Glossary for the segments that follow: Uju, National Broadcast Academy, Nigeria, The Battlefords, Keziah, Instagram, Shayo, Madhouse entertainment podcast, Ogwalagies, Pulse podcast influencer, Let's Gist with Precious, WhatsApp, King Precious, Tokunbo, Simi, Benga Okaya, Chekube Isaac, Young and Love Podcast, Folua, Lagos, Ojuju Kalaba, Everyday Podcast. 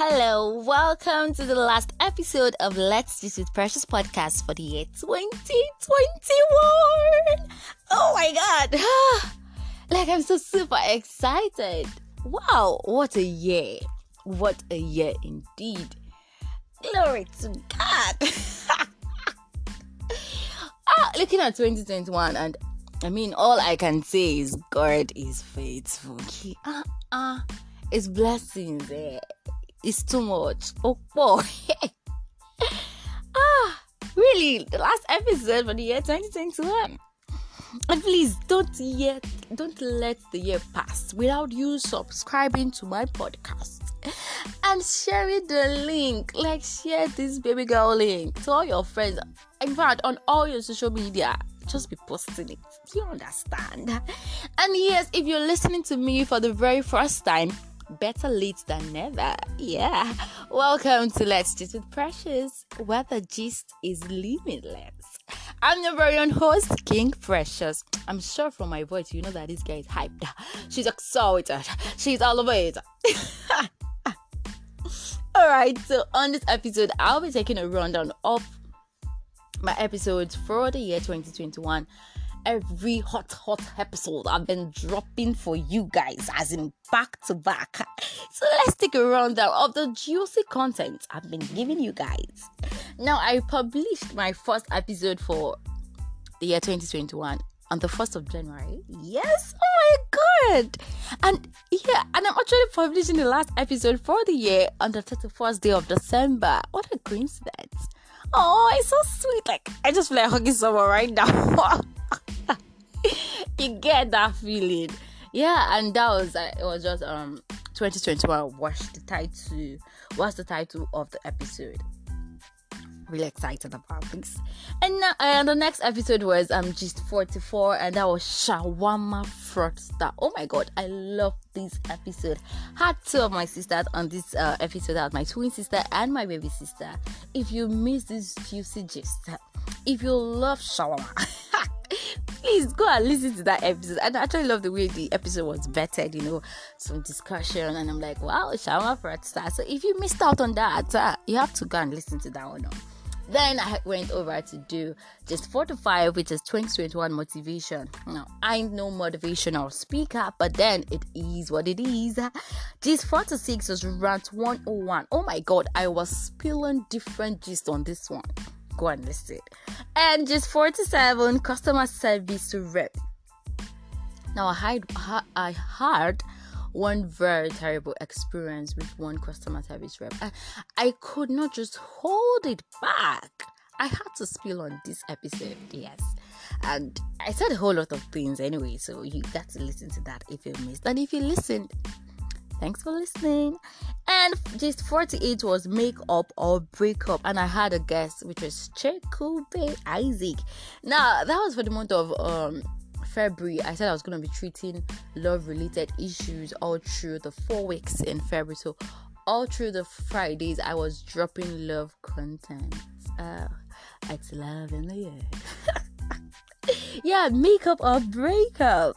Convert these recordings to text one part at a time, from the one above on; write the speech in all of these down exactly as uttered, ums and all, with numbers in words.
Hello, welcome to the last episode of Let's Gist with Precious podcast for the year twenty twenty-one. Oh my God. Like, I'm so super excited. Wow, what a year. What a year indeed. Glory to God. ah, looking at twenty twenty-one, and I mean, all I can say is God is faithful. He, uh, uh, it's blessings there. Eh? It's too much. Oh, boy. ah, really, the last episode for the year twenty twenty-one. And please don't yet, don't let the year pass without you subscribing to my podcast and sharing the link. Like, share this baby girl link to all your friends. In fact, on all your social media, just be posting it. Do you understand? And yes, if you're listening to me for the very first time, better late than never. Yeah. Welcome to Let's Gist with Precious, where the gist is limitless. I'm your very own host, King Precious. I'm sure from my voice, you know that this guy is hyped. She's excited. She's all over it. Alright, so on this episode, I'll be taking a rundown of my episodes for the year twenty twenty-one. Every hot, hot episode I've been dropping for you guys, as in back to back. So let's take a rundown of the juicy content I've been giving you guys. Now, I published my first episode for the year twenty twenty-one on the first of January. Yes, oh my God. And yeah, and I'm actually publishing the last episode for the year on the thirty-first day of December. What a coincidence. Oh, it's so sweet. Like, I just feel like hugging someone right now. You get that feeling. Yeah, and that was uh, it was just um twenty twenty-one. What's the title? What's the title of the episode? Really excited about this. And now, uh, the next episode was um just forty-four, and that was Shawarma Fraudster. Oh my God, I love this episode. Had two of my sisters on this uh, episode. That was my twin sister and my baby sister. If you miss this juicy gist, if you love shawarma, please go and listen to that episode. I actually love the way the episode was vetted, you know, some discussion, and I'm like, wow, shawarma fraudster. So if you missed out on that, uh, you have to go and listen to that one. Then I went over to do just forty-five, which is twenty twenty-one motivation. Now, I'm no motivational speaker, but then it is what it is. Gist forty-six was rant one oh one. Oh my God, I was spilling different gist on this one. Go and listen. And Gist forty-seven, customer service rep. Now, I had, I had one very terrible experience with one customer service rep. I, I could not just hold it back. I had to spill on this episode, yes. And I said a whole lot of things anyway, so you got to listen to that if you missed. And if you listened, thanks for listening. And Gist forty-eight was make up or break up, and I had a guest, which was Chekube Isaac. Now, that was for the month of um February. I said I was going to be treating love-related issues all through the four weeks in February. So all through the Fridays, I was dropping love content. Uh, it's love in the air. Yeah, makeup or breakup.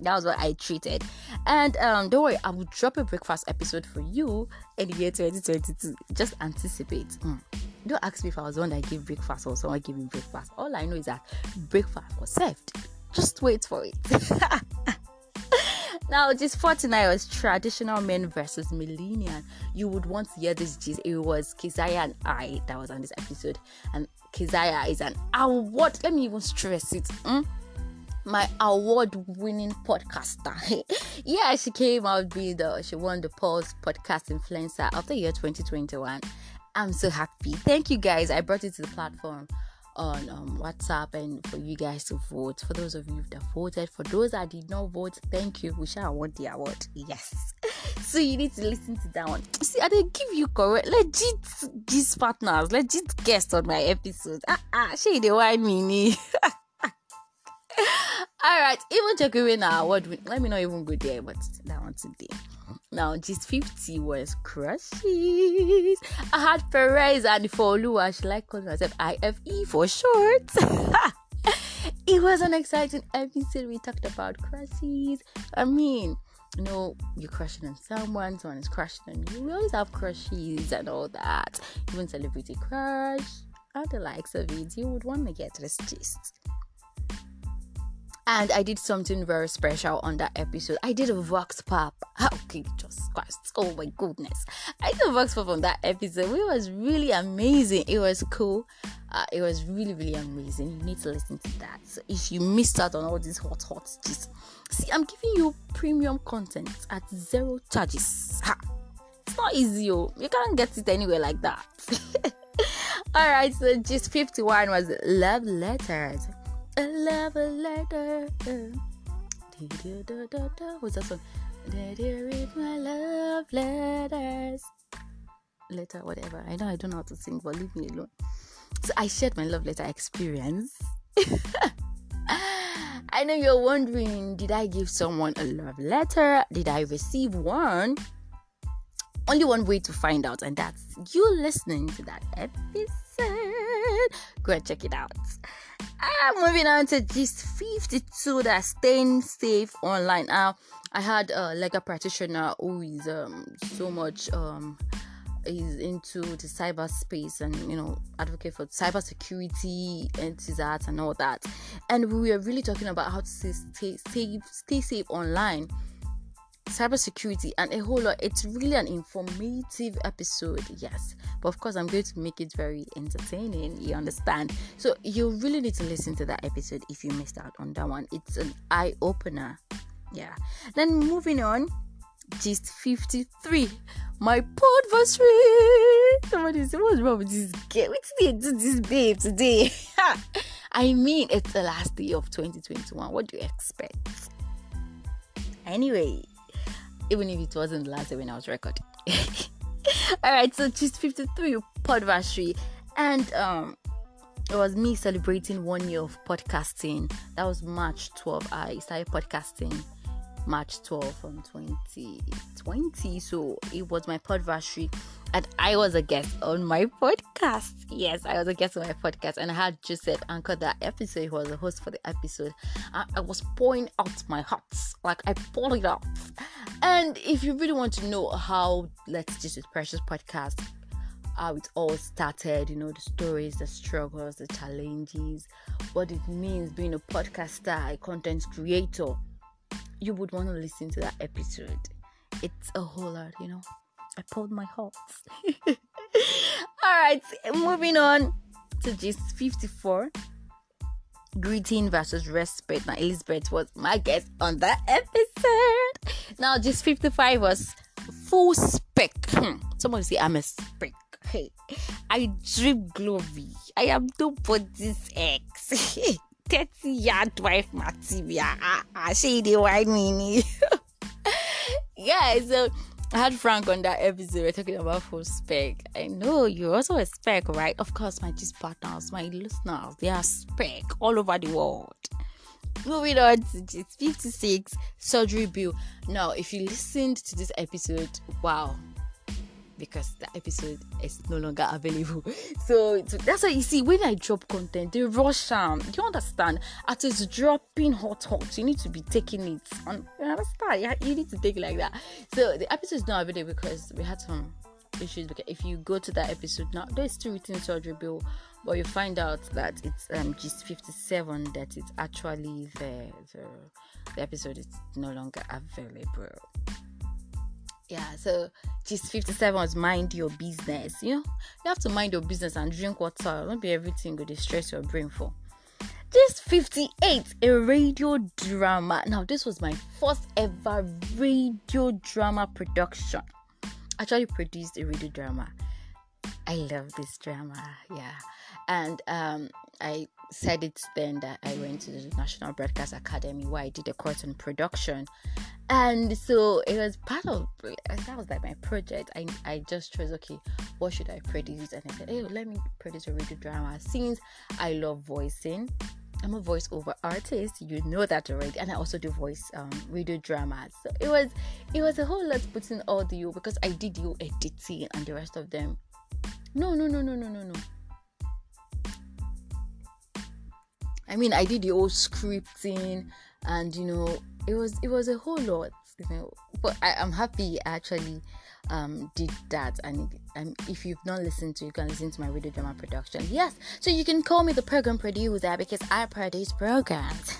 That was what I treated. And um, don't worry, I will drop a breakfast episode for you in the year twenty twenty-two. Just anticipate. Mm. Don't ask me if I was the one that gave breakfast or someone giving breakfast. All I know is that breakfast was served. Just wait for it. Now, Gist forty-nine was traditional men versus millennial. You would want to hear this gist. It was Keziah and I that was on this episode. And Keziah is an award. Let me even stress it. Mm? My award-winning podcaster. Yeah, she came out being the. She won the Pulse podcast influencer of the year twenty twenty-one. I'm so happy. Thank you guys. I brought it to the platform on um, WhatsApp, and for you guys to vote. For those of you that voted, for those that did not vote, thank you. We shall award the award. Yes. So you need to listen to that one. See, I didn't give you correct, legit gist partners, legit guests on my episode. Ah ah, she the wine mini. All right, even Chekube now. What? Let me not even go there. But that one today. Now, Gist fifty was crushes. I had Perez and Folua. She like calling herself I F E for short. It was an exciting episode. We talked about crushes. I mean, you know, you're crushing on someone, someone is crushing on you. We always have crushes and all that, even celebrity crush and the likes of it. You would want to get this gist. And I did something very special on that episode. I did a vox pop. Okay, just Christ. Oh my goodness. I did a vox pop on that episode. It was really amazing. It was cool. Uh, it was really, really amazing. You need to listen to that. So if you missed out on all these hot, hot gist. See, I'm giving you premium content at zero charges. Ha. It's not easy. Oh. You can't get it anywhere like that. All right. So gist fifty-one was love letters. I love a letter. What's that song? Did you read my love letters? Letter, whatever. I know I don't know how to sing, but leave me alone. So I shared my love letter experience. I know you're wondering, did I give someone a love letter? Did I receive one? Only one way to find out, and that's you listening to that episode. Go and check it out. I'm moving on to gist fifty-two, that's staying safe online. Now, I had a legal practitioner who is um, so much um, is into the cyberspace and, you know, advocate for cybersecurity and that and all that. And we were really talking about how to stay safe, stay safe online, cybersecurity, and a whole lot. It's really an informative episode, yes, but of course I'm going to make it very entertaining, you understand? So you really need to listen to that episode if you missed out on that one. It's an eye-opener. Yeah. Then moving on, gist fifty-three, my podversary. Somebody said, what's wrong with this girl? What did they do this babe today? I mean, it's the last day of twenty twenty-one. What do you expect? Anyway, even if it wasn't the last day when I was recording. Alright, so just fifty-three, podversary. And um, it was me celebrating one year of podcasting. That was March twelfth. I started podcasting March twelfth from twenty twenty. So it was my podversary. And I was a guest on my podcast. Yes, I was a guest on my podcast. And I had Joseph anchor that episode. He was the host for the episode. I, I was pouring out my hearts. Like, I poured it out. And if you really want to know how Let's Gist with Precious podcast, how it all started, you know, the stories, the struggles, the challenges, what it means being a podcaster, a content creator, you would want to listen to that episode. It's a whole lot, you know. I pulled my heart. Alright, moving on to gist fifty-four. Greeting versus respect. Now, Elizabeth was my guest on that episode. Now, gist fifty-five was full spec. Hmm. Somebody say, I'm a spec. Hey, I drip glory. I am nobody's ex. thirty-yard wife material. She the white mini. Yeah, so I had Frank on that episode. We're talking about full spec. I know you're also a spec, right? Of course, my gist partners, my listeners, they are spec all over the world. Moving on to gist fifty-six, surgery bill. Now, if you listened to this episode, wow, because the episode is no longer available. So, so that's why you see when I drop content, they rush on. Do you understand? At it's dropping hot, hot. You need to be taking it. On, you understand? You need to take it like that. So the episode is not available because we had some issues. Because if you go to that episode now, there's still written surgery bill, but you find out that it's um just fifty-seven that it's actually there. So the episode is no longer available. Yeah, so gist fifty-seven was mind your business. You know, you have to mind your business and drink water. Don't be everything you distress your brain for. Gist fifty-eight, a radio drama. Now, this was my first ever radio drama production. I actually produced a radio drama. I love this drama, yeah. And um, I said it then that I went to the National Broadcast Academy where I did a course on production. And so it was part of, that was like my project. I I just chose, okay, what should I produce? And I said, hey, let me produce a radio drama. Since I love voicing, I'm a voiceover artist. You know that already. And I also do voice um, radio dramas. So it was, it was a whole lot putting all the, because I did you editing and the rest of them. No, no, no, no, no, no, no. I mean, I did the whole scripting and you know, it was it was a whole lot, you know. But I, I'm happy I actually um did that. And um, if you've not listened to, you can listen to my radio drama production. Yes, so you can call me the program producer because I produce programs.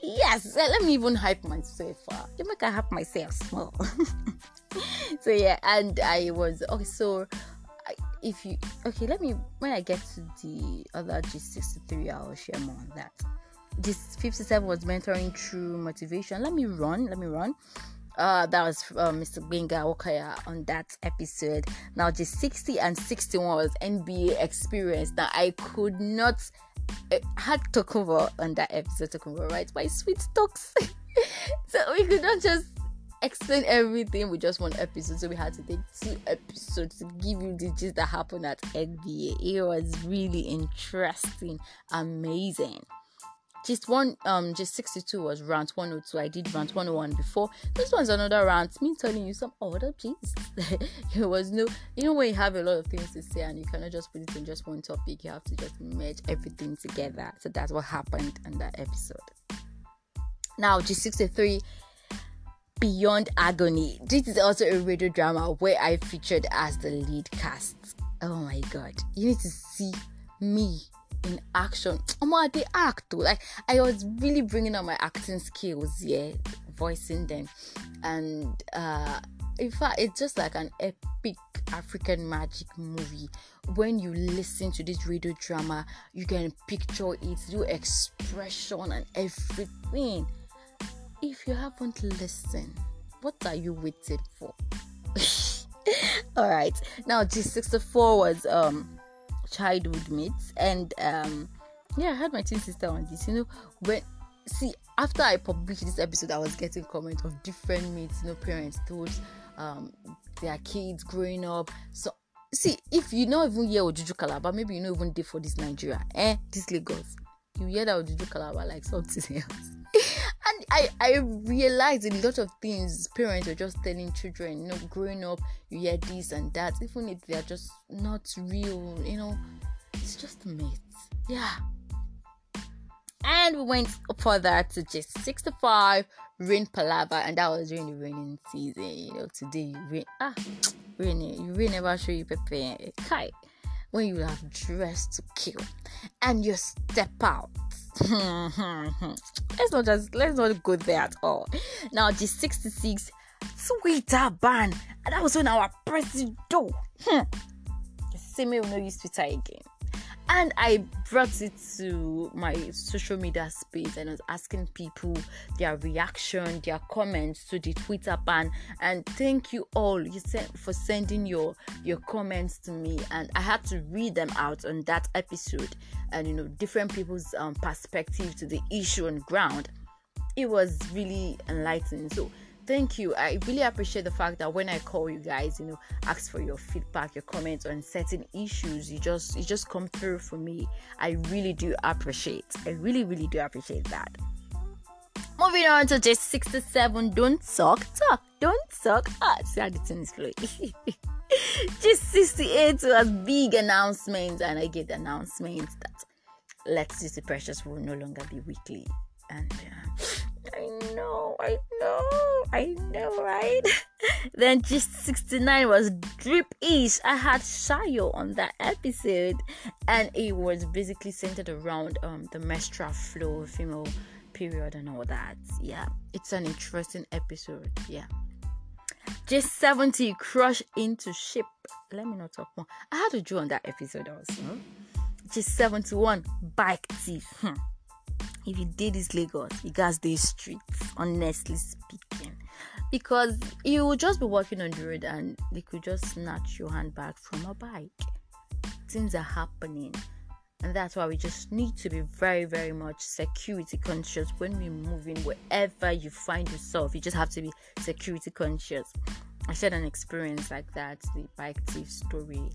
Yes, let me even hype myself up. You make I hype myself small. So yeah, and I was okay. So if you okay, let me when I get to the other G sixty-three, I'll share more on that. This fifty-seven was mentoring through motivation. Let me run. Let me run. Uh, that was uh, Mister Benga Okaya on that episode. Now, G sixty and sixty-one was N B A experience. Now, I could not. I had Tokunbo on that episode. Tokunbo, right? My sweet talks. So we could not just explain everything with just one episode. So we had to take two episodes to give you the gist that happened at N B A. It was really interesting, amazing. Just one, um, just sixty-two was rant one oh two. I did rant one oh one before. This one's another rant. Me telling you some other gist. It was no, you know, when you have a lot of things to say and you cannot just put it in just one topic, you have to just merge everything together. So that's what happened on that episode. Now, G sixty-three. Beyond Agony. This is also a radio drama where I featured as the lead cast. Oh my god, you need to see me in action. Oh, they act though. Like, I was really bringing out my acting skills, yeah, voicing them. And uh, in fact, it's just like an epic African magic movie. When you listen to this radio drama, you can picture it, your expression, and everything. If you haven't listened, what are you waiting for? All right. Now, G sixty-four was um childhood mates, and um yeah, I had my twin sister on this. You know, when see after I published this episode, I was getting comments of different mates. You know, parents told um their kids growing up. So see, if you not even hear Ojuju Kalaba, maybe you not even there for this Nigeria, eh? This Lagos, you hear that Ojuju Kalaba like something else. And I, I realized a lot of things parents are just telling children, you know, growing up, you hear this and that, even if they are just not real, you know, it's just a myth. Yeah. And we went further to just sixty-five, Rain Palava, and that was during the raining season, you know, today you rain, ah, rain, you rain never show you prepare, kai, when you have dressed to kill, and you step out. let's not just let's not go there at all. Now, the sixty-six Twitter ban, and that was when our president hmm. Simi will not use Twitter again. And I brought it to my social media space, and I was asking people their reaction, their comments to the Twitter ban. And thank you all you sent for sending your your comments to me, and I had to read them out on that episode. And you know, different people's um, perspective to the issue on ground. It was really enlightening. So thank you. I really appreciate the fact that when I call you guys, you know, ask for your feedback, your comments on certain issues, you just you just come through for me. I really do appreciate. I really, really do appreciate that. Moving on to just sixty-seven, Don't Suck, Talk, Don't Suck. Ah, see how the thing is flowing. Just sixty-eight was big announcements, and I get the announcements that Let's Gist with Precious will no longer be weekly. And uh, I know, I know, I know, right? Then just sixty-nine was Drip Ish. I had Shayo on that episode, and it was basically centered around um the menstrual flow, female period, and all that. Yeah, it's an interesting episode. Yeah. Just seventy, Crush Into Ship. Let me not talk more. I had to draw on that episode also. Just seventy-one, Bike Thief. Hmm. If you did this Lagos, you guys did streets, honestly speaking. Because you would just be walking on the road and they could just snatch your handbag from a bike. Things are happening. And that's why we just need to be very, very much security conscious when we're moving. Wherever you find yourself, you just have to be security conscious. I shared an experience like that, the bike thief story.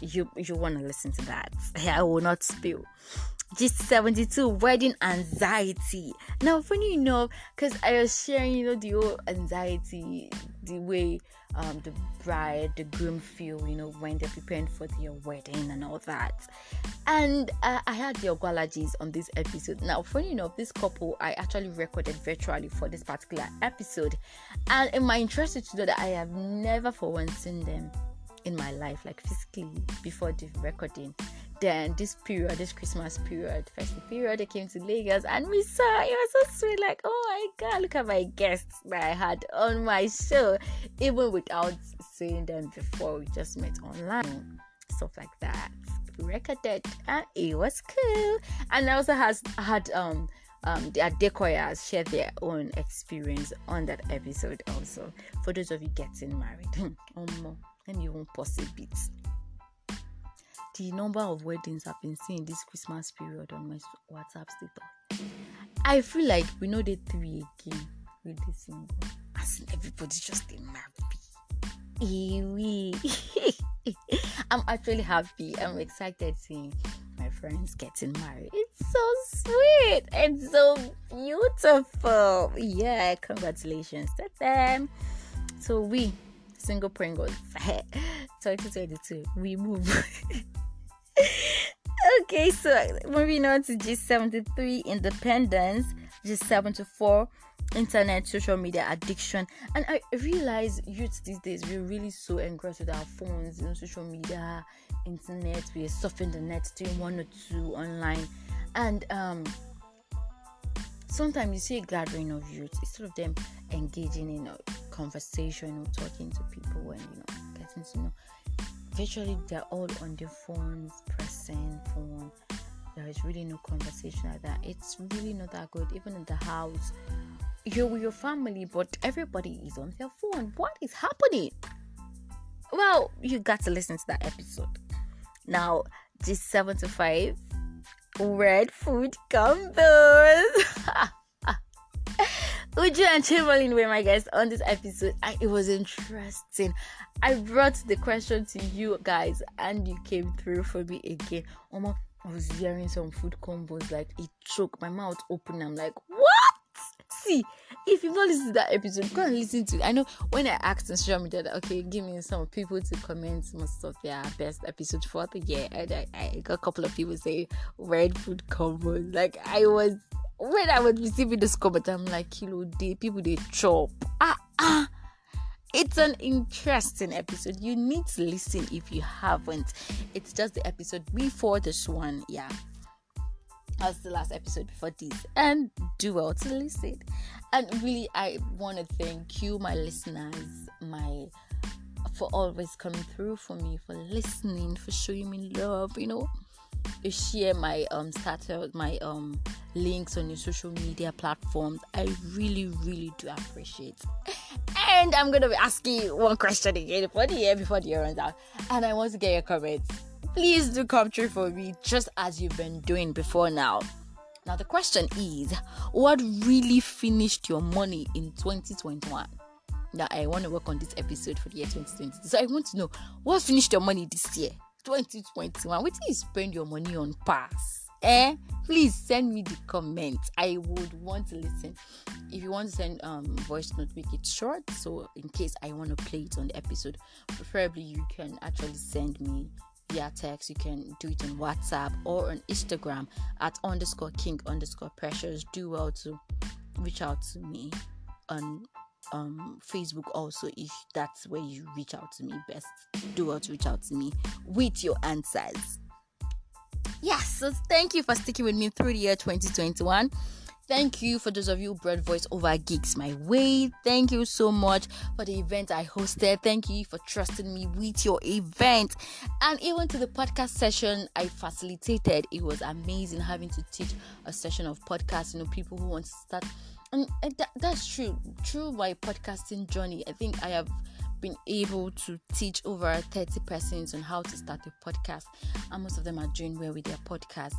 You you want to listen to that. I will not spill. Just seventy-two, Wedding Anxiety. Now, funny enough, because I was sharing, you know, the whole anxiety the way um, the bride, the groom feel, you know, when they're preparing for their wedding and all that. And uh, I had the ogwalagies on this episode. Now, funny enough, this couple I actually recorded virtually for this particular episode. And in my interest to know that I have never for once seen them in my life, like physically, before the recording. Then this period, this Christmas period, festive period, they came to Lagos and we saw, it was so sweet, like, oh my God, look at my guests that I had on my show, even without seeing them before, we just met online, stuff like that. We recorded and it was cool. And I also has had um um their decoyers share their own experience on that episode also, for those of you getting married. um, let me even pause a bit. The number of weddings I've been seeing this Christmas period on my WhatsApp status, I feel like we know the three again with the single. As everybody's just a happy. I'm actually happy. I'm excited seeing my friends getting married. It's so sweet. It's so beautiful. Yeah, congratulations to them. So we, single Pringles, twenty twenty-two, we move. Okay, so moving on to G seventy-three, independence. G seventy-four, internet, social media, addiction. And I realize youth these days, we're really so engrossed with our phones, you know, social media, internet. We're surfing the net, doing one or two online. And um, sometimes you see a gathering of youth, it's sort of them engaging in a conversation or talking to people and, you know, getting to know. Virtually, they're all on their phones, pressing phone. There is really no conversation like that. It's really not that good. Even in the house, you're with your family, but everybody is on their phone. What is happening? Well, you got to listen to that episode. Now, G seventy-five, red food combos. Uju and Chamberlain were my guests on this episode, and it was interesting. I brought the question to you guys, and you came through for me again. Oma, I was hearing some food combos, like it choked my mouth open. I'm like, what? See, if you've not listened to that episode, go and listen to it. I know when I asked on social media that, okay, give me some people to comment most of their best episodes for the year, and I, I got a couple of people saying red food combos. Like, I was. When I was receiving this comment, I'm like, kilo day, people they chop. Ah, ah. It's an interesting episode. You need to listen if you haven't. It's just the episode before this one. Yeah. That's the last episode before this. And do well to listen. And really, I want to thank you, my listeners, my for always coming through for me, for listening, for showing me love, you know. You share my um status, my um links on your social media platforms. I really, really do appreciate. And I'm gonna be asking you one question again for the year before the year runs out. And I want to get your comments. Please do come through for me, just as you've been doing before now. Now the question is, what really finished your money in twenty twenty-one? Now I want to work on this episode for the year twenty twenty. So I want to know what finished your money this year. twenty twenty-one, what do you spend your money on pass? Eh? Please send me the comments. I would want to listen. If you want to send um voice note, make it short, so in case I want to play it on the episode. Preferably you can actually send me via text. You can do it on WhatsApp or on Instagram at underscore king underscore precious. Do well to reach out to me on um Facebook also, if that's where you reach out to me best. Do well to reach out to me with your answers. Yeah, so thank you for sticking with me through the year twenty twenty-one. Thank you for those of you who brought voice over gigs my way. Thank you so much for the event I hosted. Thank you for trusting me with your event. And even to the podcast session I facilitated, it was amazing having to teach a session of podcasts, you know, people who want to start. And that, that's true. Through my podcasting journey, I think I have been able to teach over thirty persons on how to start a podcast. And most of them are doing well with their podcasts.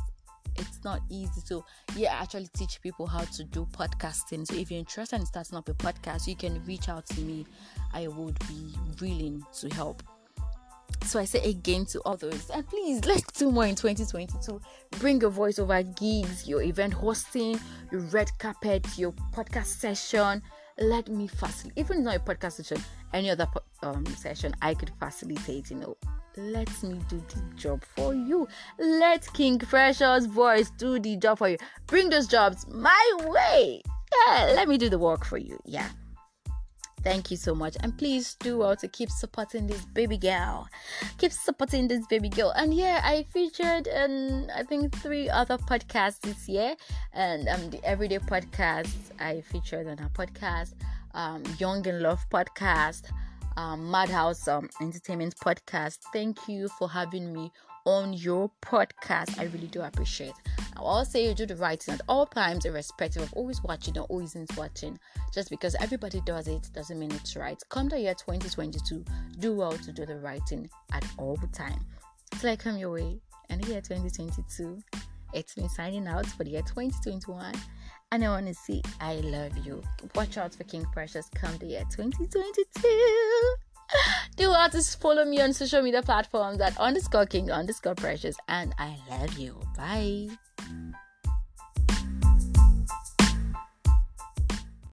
It's not easy. So, yeah, I actually teach people how to do podcasting. So, if you're interested in starting up a podcast, you can reach out to me. I would be willing to help. So I say again to others, and please let's do more in twenty twenty-two. Bring your voiceover gigs, your event hosting, your red carpet, your podcast session, let me facilitate. Even not a podcast session, any other um, session, I could facilitate, you know. Let me do the job for you. Let King Precious voice do the job for you. Bring those jobs my way. Yeah, let me do the work for you. Yeah. Thank you so much. And please do also keep supporting this baby girl. Keep supporting this baby girl. And yeah, I featured um, I think three other podcasts this year. And um, the Everyday Podcast, I featured on her podcast. Um, Young and Love Podcast. Um, Madhouse um, entertainment podcast. Thank you for having me on your podcast. I really do appreciate. I'll also say you do the right thing at all times, irrespective of always watching or always isn't watching. Just because everybody does it doesn't mean it's right. Come the year twenty twenty-two, do well to do the right thing at all time. Till I come your way and the year twenty twenty-two. It's me signing out for the year twenty twenty-one. And I want to say I love you. Watch out for King Precious come the year twenty twenty-two. Do well to follow me on social media platforms at underscore king underscore precious. And I love you. Bye.